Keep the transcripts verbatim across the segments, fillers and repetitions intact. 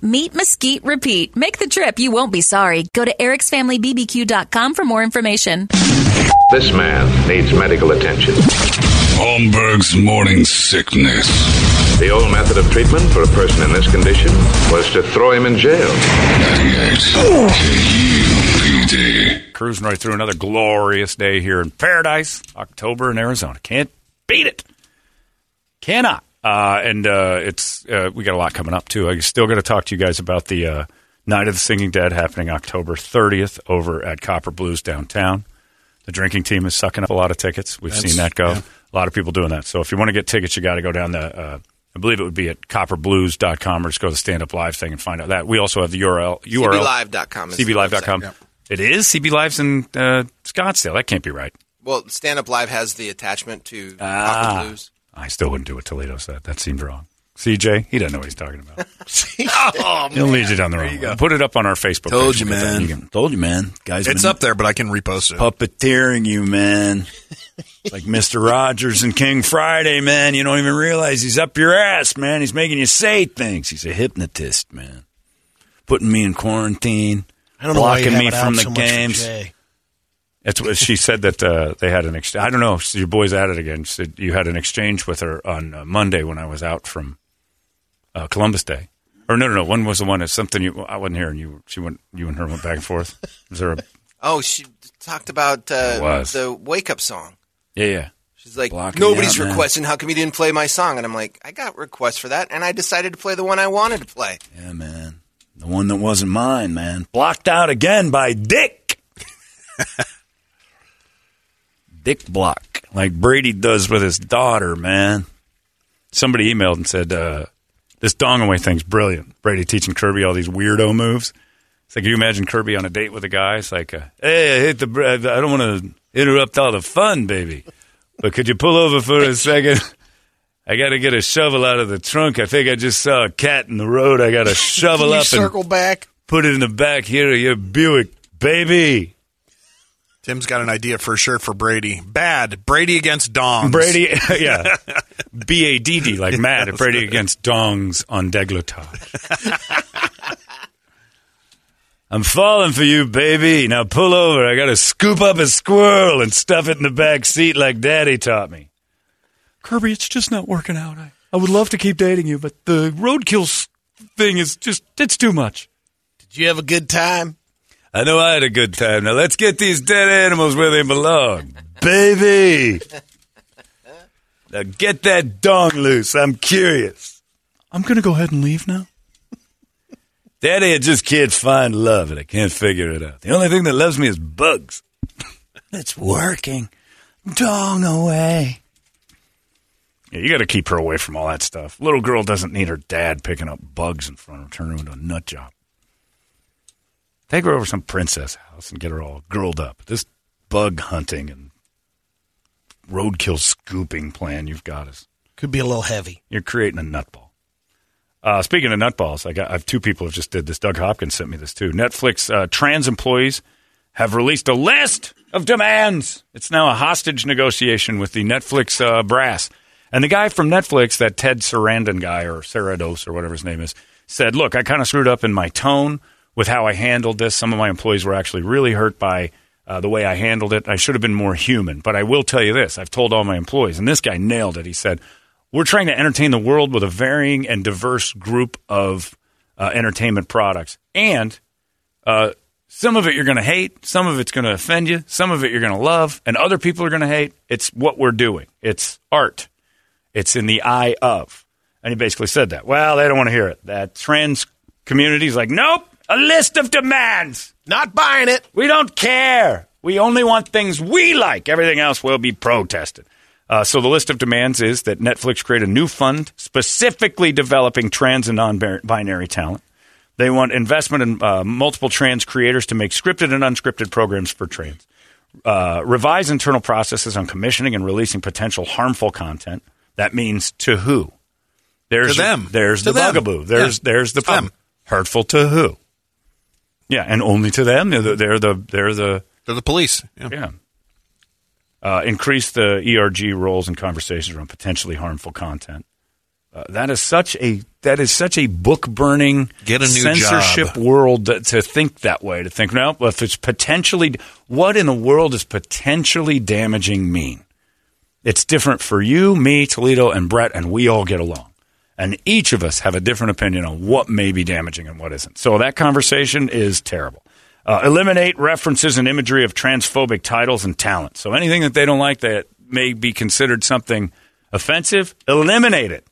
Meet, mesquite, repeat. Make the trip. You won't be sorry. Go to erics family b b q dot com for more information. This man needs medical attention. Holmberg's Morning Sickness. The old method of treatment for a person in this condition was to throw him in jail. K U P D. Cruising right through another glorious day here in paradise, October in Arizona. Can't beat it. Cannot. Uh, and uh, it's uh, we got a lot coming up, too. I'm still going to talk to you guys about the uh, Night of the Singing Dead happening October thirtieth over at Copper Blues downtown. The drinking team is sucking up a lot of tickets. We've That's, seen that go. Yeah. A lot of people doing that. So if you want to get tickets, you got to go down the, uh, I believe it would be at copper blues dot com, or just go to the Stand Up Live thing and find out that. We also have the U R L. C B live dot com. C B live dot com. Yep. It is? C B Live's in uh, Scottsdale. That can't be right. Well, Stand Up Live has the attachment to ah. Copper Blues. I still wouldn't do what Toledo said. That seemed wrong. C J, he doesn't know what he's talking about. oh, He'll lead you down the wrong way. Put it up on our Facebook Told page. Told you, man. You can, Told you, man. Guys, it's up there, but I can repost it. Puppeteering you, man. Like Mister Rogers and King Friday, man. You don't even realize he's up your ass, man. He's making you say things. He's a hypnotist, man. Putting me in quarantine. I don't know blocking why me from the so games. That's what she said, that uh, they had an exchange. I don't know. Your boy's at it again. She said you had an exchange with her on uh, Monday when I was out from uh, Columbus Day. Or no, no, no. One was the one that something you. I wasn't here, and you. She went. You and her went back and forth. Was there a? Oh, she talked about uh, the wake up song. Yeah, yeah. She's like, blocking nobody's out, requesting. Man. How come you didn't play my song? And I'm like, I got requests for that, and I decided to play the one I wanted to play. Yeah, man. The one that wasn't mine, man. Blocked out again by Dick. Dick block, like Brady does with his daughter, man. Somebody emailed and said, uh, this dong away thing's brilliant. Brady teaching Kirby all these weirdo moves. It's like, can you imagine Kirby on a date with a guy? It's like, uh, hey, I, hate the, I don't want to interrupt all the fun, baby. But could you pull over for a second? I got to get a shovel out of the trunk. I think I just saw a cat in the road. I got to shovel can up circle and circle back. Put it in the back here of your Buick, baby. Tim's got an idea for a shirt for Brady. Bad. Brady against dongs. Brady, yeah. B A D D, like mad at Brady against dongs on deglutage. I'm falling for you, baby. Now pull over. I got to scoop up a squirrel and stuff it in the back seat like Daddy taught me. Kirby, it's just not working out. I, I would love to keep dating you, but the roadkill thing is just, it's too much. Did you have a good time? I know I had a good time. Now let's get these dead animals where they belong. Baby! Now get that dong loose. I'm curious. I'm going to go ahead and leave now. Daddy, I just can't find love, and I can't figure it out. The only thing that loves me is bugs. It's working. Dong away. Yeah, you got to keep her away from all that stuff. Little girl doesn't need her dad picking up bugs in front of her, turning her into a nut job. Take her over to some princess house and get her all girled up. This bug hunting and roadkill scooping plan you've got is... could be a little heavy. You're creating a nutball. Uh, speaking of nutballs, I got I have two people who just did this. Doug Hopkins sent me this, too. Netflix uh, trans employees have released a list of demands. It's now a hostage negotiation with the Netflix uh, brass. And the guy from Netflix, that Ted Sarandos guy, or Sarandos, or whatever his name is, said, look, I kind of screwed up in my tone with how I handled this. Some of my employees were actually really hurt by uh, the way I handled it. I should have been more human. But I will tell you this. I've told all my employees, and this guy nailed it. He said, we're trying to entertain the world with a varying and diverse group of uh, entertainment products. And uh, some of it you're going to hate. Some of it's going to offend you. Some of it you're going to love. And other people are going to hate. It's what we're doing. It's art. It's in the eye of. And he basically said that. Well, they don't want to hear it. That trans community is like, nope. A list of demands. Not buying it. We don't care. We only want things we like. Everything else will be protested. Uh, so the list of demands is that Netflix create a new fund specifically developing trans and non-binary talent. They want investment in uh, multiple trans creators to make scripted and unscripted programs for trans. Uh, revise internal processes on commissioning and releasing potential harmful content. That means to who? There's, to them. There's to the them. Bugaboo. There's yeah. there's the problem. Hurtful to who? Yeah, and only to them. They're the they're the they're the, they're the police. Yeah. yeah. Uh, increase the E R G roles and conversations around potentially harmful content. Uh, that is such a that is such a book burning censorship job. world to, to think that way. To think now, well, if it's potentially, what in the world does potentially damaging mean? It's different for you, me, Toledo, and Brett, and we all get along, and each of us have a different opinion on what may be damaging and what isn't. So that conversation is terrible. Uh, eliminate references and imagery of transphobic titles and talent. So anything that they don't like that may be considered something offensive, eliminate it.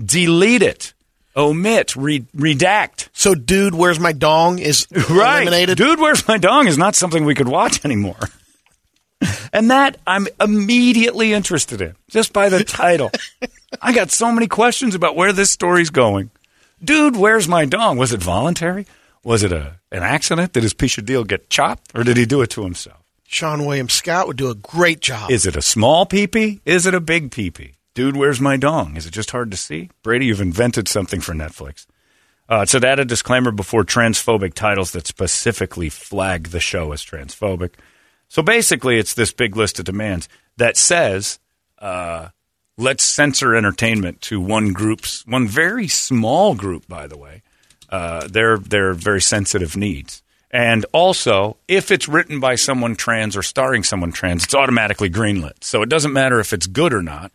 Delete it, omit, re- redact. So, dude, where's my dong is right. eliminated? Dude, where's my dong is not something we could watch anymore. And that I'm immediately interested in, just by the title. I got so many questions about where this story's going. Dude, where's my dong? Was it voluntary? Was it a an accident? Did his piece of deal get chopped, or did he do it to himself? Sean William Scott would do a great job. Is it a small peepee? Is it a big peepee? Dude, where's my dong? Is it just hard to see? Brady, you've invented something for Netflix. Uh, so add a disclaimer before transphobic titles that specifically flag the show as transphobic. So basically, it's this big list of demands that says, uh, let's censor entertainment to one group's, one very small group, by the way, uh, their, their very sensitive needs. And also, if it's written by someone trans or starring someone trans, it's automatically greenlit. So it doesn't matter if it's good or not.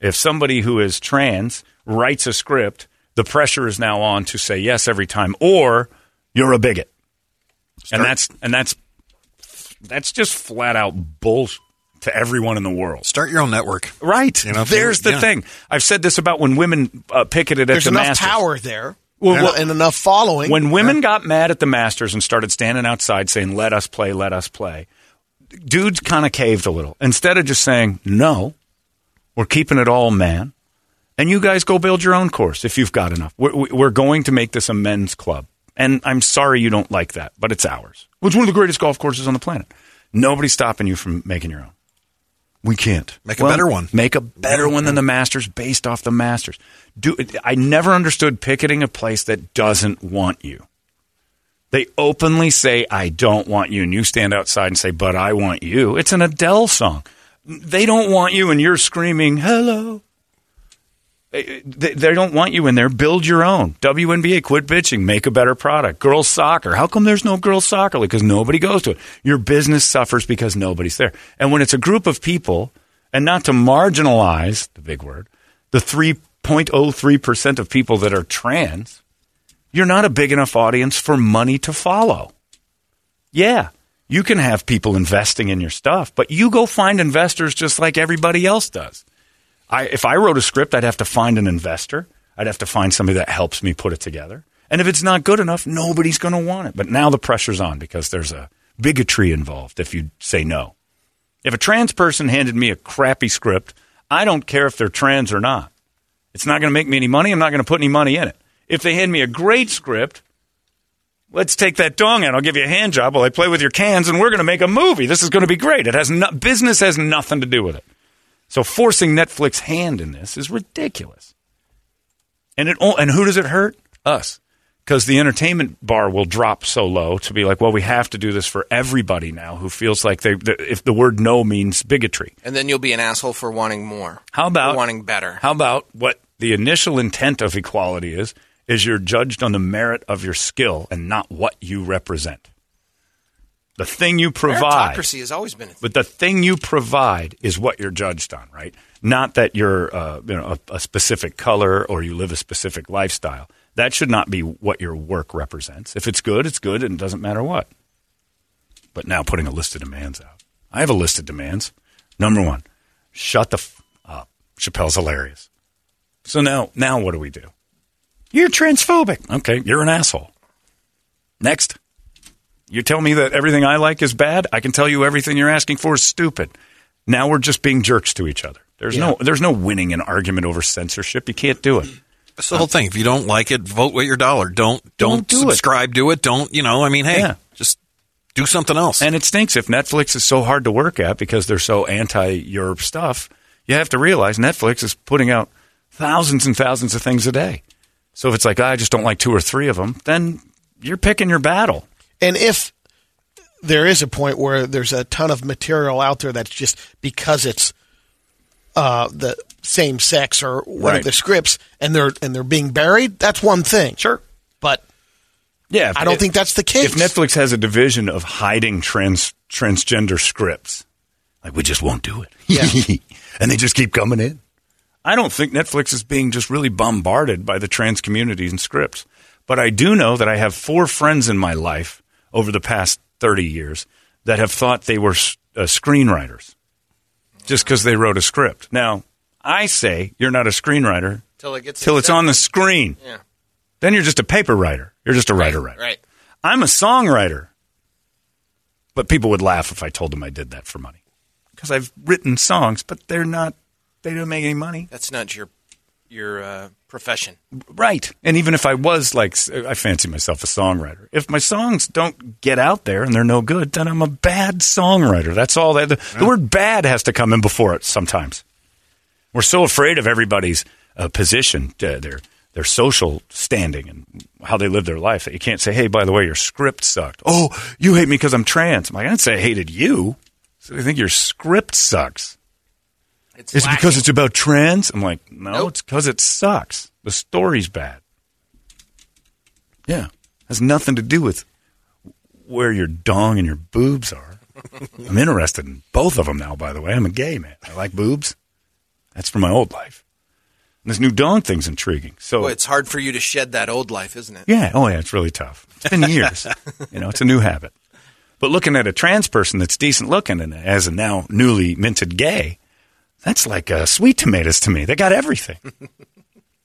If somebody who is trans writes a script, the pressure is now on to say yes every time, or you're a bigot. Start. And that's and that's that's just flat out bullshit to everyone in the world. Start your own network, right? You know, There's they, the yeah. thing. I've said this about when women uh, picketed at There's the Masters. There's enough power there, well, well, and enough following. When women yeah. got mad at the Masters and started standing outside saying "Let us play, let us play," dudes kind of caved a little. Instead of just saying no. We're keeping it all, man. And you guys go build your own course if you've got enough. We're, we're going to make this a men's club. And I'm sorry you don't like that, but it's ours. It's one of the greatest golf courses on the planet. Nobody's stopping you from making your own. We can't. Make a well, better one. Make a better one than the Masters based off the Masters. Do, I never understood picketing a place that doesn't want you. They openly say, I don't want you. And you stand outside and say, but I want you. It's an Adele song. They don't want you and you're screaming, hello. They, they don't want you in there. Build your own. W N B A, quit bitching. Make a better product. Girls soccer. How come there's no girls soccer? Because nobody goes to it. Your business suffers because nobody's there. And when it's a group of people, and not to marginalize, the big word, the three point oh three percent of people that are trans, you're not a big enough audience for money to follow. Yeah. You can have people investing in your stuff, but you go find investors just like everybody else does. I, if I wrote a script, I'd have to find an investor. I'd have to find somebody that helps me put it together. And if it's not good enough, nobody's going to want it. But now the pressure's on because there's a bigotry involved if you say no. If a trans person handed me a crappy script, I don't care if they're trans or not. It's not going to make me any money. I'm not going to put any money in it. If they hand me a great script... Let's take that dong out. I'll give you a hand job while I play with your cans, and we're going to make a movie. This is going to be great. It has no, business has nothing to do with it. So forcing Netflix's hand in this is ridiculous. And it and who does it hurt? Us. Because the entertainment bar will drop so low to be like, well, we have to do this for everybody now who feels like they, they if the word no means bigotry. And then you'll be an asshole for wanting more. How about wanting better? How about what the initial intent of equality is? Is you're judged on the merit of your skill and not what you represent. The thing you provide. Meritocracy has always been a thing. But the thing you provide is what you're judged on, right? Not that you're uh, you know, a, a specific color or you live a specific lifestyle. That should not be what your work represents. If it's good, it's good, and it doesn't matter what. But now putting a list of demands out. I have a list of demands. Number one, shut the f- up. Chappelle's hilarious. So now, now what do we do? You're transphobic. Okay, you're an asshole. Next. You're telling me that everything I like is bad? I can tell you everything you're asking for is stupid. Now we're just being jerks to each other. There's yeah. no there's no winning an argument over censorship. You can't do it. That's the whole thing. If you don't like it, vote with your dollar. Don't don't, don't do subscribe it. to it. Don't, you know, I mean, hey, yeah. just do something else. And it stinks if Netflix is so hard to work at because they're so anti-your stuff. You have to realize Netflix is putting out thousands and thousands of things a day. So if it's like, I just don't like two or three of them, then you're picking your battle. And if there is a point where there's a ton of material out there that's just because it's uh, the same sex or one right. of the scripts, and they're and they're being buried, that's one thing. Sure, but yeah, if, I don't if, think that's the case. If Netflix has a division of hiding trans transgender scripts, like we just won't do it, yeah, and they just keep coming in. I don't think Netflix is being just really bombarded by the trans community and scripts, but I do know that I have four friends in my life over the past thirty years that have thought they were uh, screenwriters just because they wrote a script. Now, I say you're not a screenwriter till it gets till it's on the screen. Yeah. Then you're just a paper writer. You're just a writer writer. Right. I'm a songwriter. But people would laugh if I told them I did that for money because I've written songs, but they're not they don't make any money. That's not your your uh, profession. Right. And even if I was like, I fancy myself a songwriter. If my songs don't get out there and they're no good, then I'm a bad songwriter. That's all that. The, yeah. the word bad has to come in before it sometimes. We're so afraid of everybody's uh, position, uh, their their social standing and how they live their life that you can't say, hey, by the way, your script sucked. Oh, you hate me because I'm trans. I'm like, I didn't say I hated you. So they think your script sucks. It's, it's because it's about trans? I'm like, no, nope. It's because it sucks. The story's bad. Yeah. It has nothing to do with where your dong and your boobs are. I'm interested in both of them now, by the way. I'm a gay man. I like boobs. That's from my old life. And this new dong thing's intriguing. So well, it's hard for you to shed that old life, isn't it? Yeah. Oh, yeah. It's really tough. It's been years. You know, it's a new habit. But looking at a trans person that's decent looking and as a now newly minted gay, that's like uh, sweet tomatoes to me. They got everything.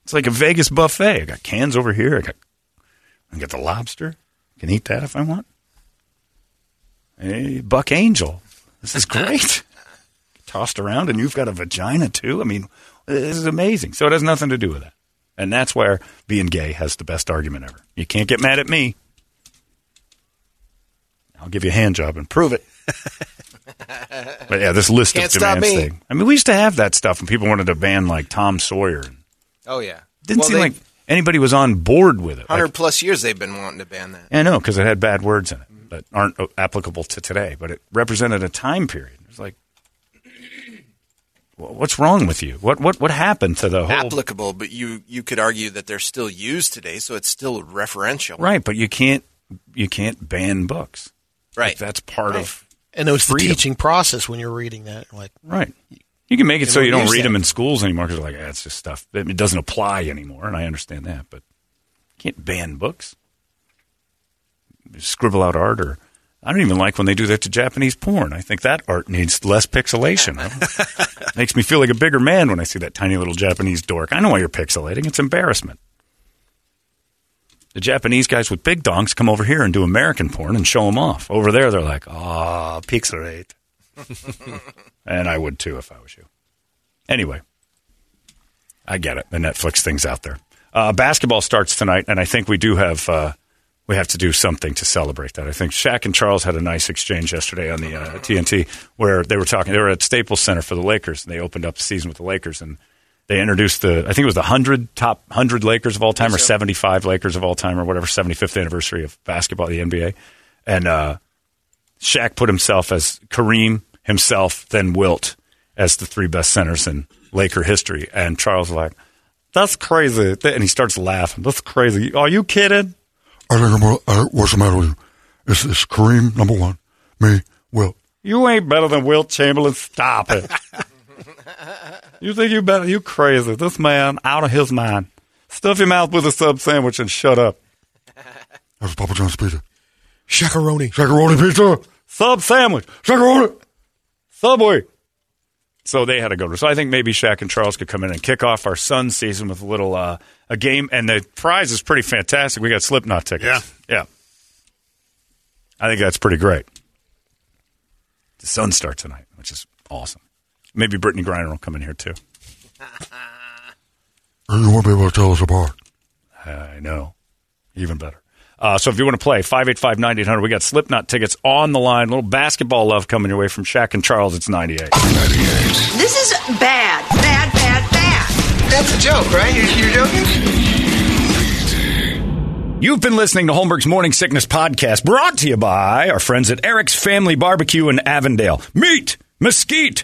It's like a Vegas buffet. I got cans over here. I got I got the lobster. I can eat that if I want. Hey, Buck Angel. This is great. Tossed around, and you've got a vagina too. I mean, this is amazing. So it has nothing to do with that. And that's where being gay has the best argument ever. You can't get mad at me. I'll give you a hand job and prove it. But yeah, this list Can't of demands thing. I mean, we used to have that stuff when people wanted to ban like Tom Sawyer. Oh, yeah. Didn't well, seem like anybody was on board with it. one hundred like, plus years they've been wanting to ban that. I know, because it had bad words in it that aren't applicable to today. But it represented a time period. It was like, well, what's wrong with you? What what what happened to the whole... Applicable, but you, you could argue that they're still used today, so it's still referential. Right, but you can't you can't ban books. Right. Like, that's part right. of... And it was freedom. The teaching process when you're reading that. Like, right. You can make it so you don't read them in schools anymore because like, ah, it's just stuff. It doesn't apply anymore, and I understand that. But you can't ban books. You scribble out art or – I don't even like when they do that to Japanese porn. I think that art needs less pixelation. Yeah. Makes me feel like a bigger man when I see that tiny little Japanese dork. I know why you're pixelating. It's embarrassment. The Japanese guys with big dongs come over here and do American porn and show them off. Over there, they're like, ah, oh, pixelate. And I would, too, if I was you. Anyway, I get it. The Netflix thing's out there. Uh, basketball starts tonight, and I think we do have uh, we have to do something to celebrate that. I think Shaq and Charles had a nice exchange yesterday on the uh, T N T where they were talking. They were at Staples Center for the Lakers, and they opened up the season with the Lakers, and they introduced the, I think it was the one hundred top one hundred Lakers of all time or seventy-five Lakers of all time or whatever, seventy-fifth anniversary of basketball, the N B A. And uh, Shaq put himself as Kareem himself, then Wilt as the three best centers in Laker history. And Charles was like, that's crazy. And he starts laughing. That's crazy. Are you kidding? I think I'm, I, what's the matter with you? It's, it's Kareem, number one. Me, Wilt. You ain't better than Wilt Chamberlain. Stop it. You think you better? You crazy. This man, out of his mind. Stuff your mouth with a sub sandwich and shut up. That's Papa John's pizza. Shakaroni. Shakaroni pizza. Sub sandwich. Shakaroni. Subway. So they had to go. So I think maybe Shaq and Charles could come in and kick off our Suns season with a little uh, a game. And the prize is pretty fantastic. We got Slipknot tickets. Yeah. Yeah. I think that's pretty great. The Suns start tonight, which is awesome. Maybe Brittany Griner will come in here, too. And you won't be able to tell us apart. I know. Even better. Uh, so if you want to play, five eight five, nine eight hundred. We got Slipknot tickets on the line. A little basketball love coming your way from Shaq and Charles. It's ninety-eight. This is bad. Bad, bad, bad. That's a joke, right? You're, you're joking? You've been listening to Holmberg's Morning Sickness Podcast, brought to you by our friends at Eric's Family Barbecue in Avondale. Meet, mesquite,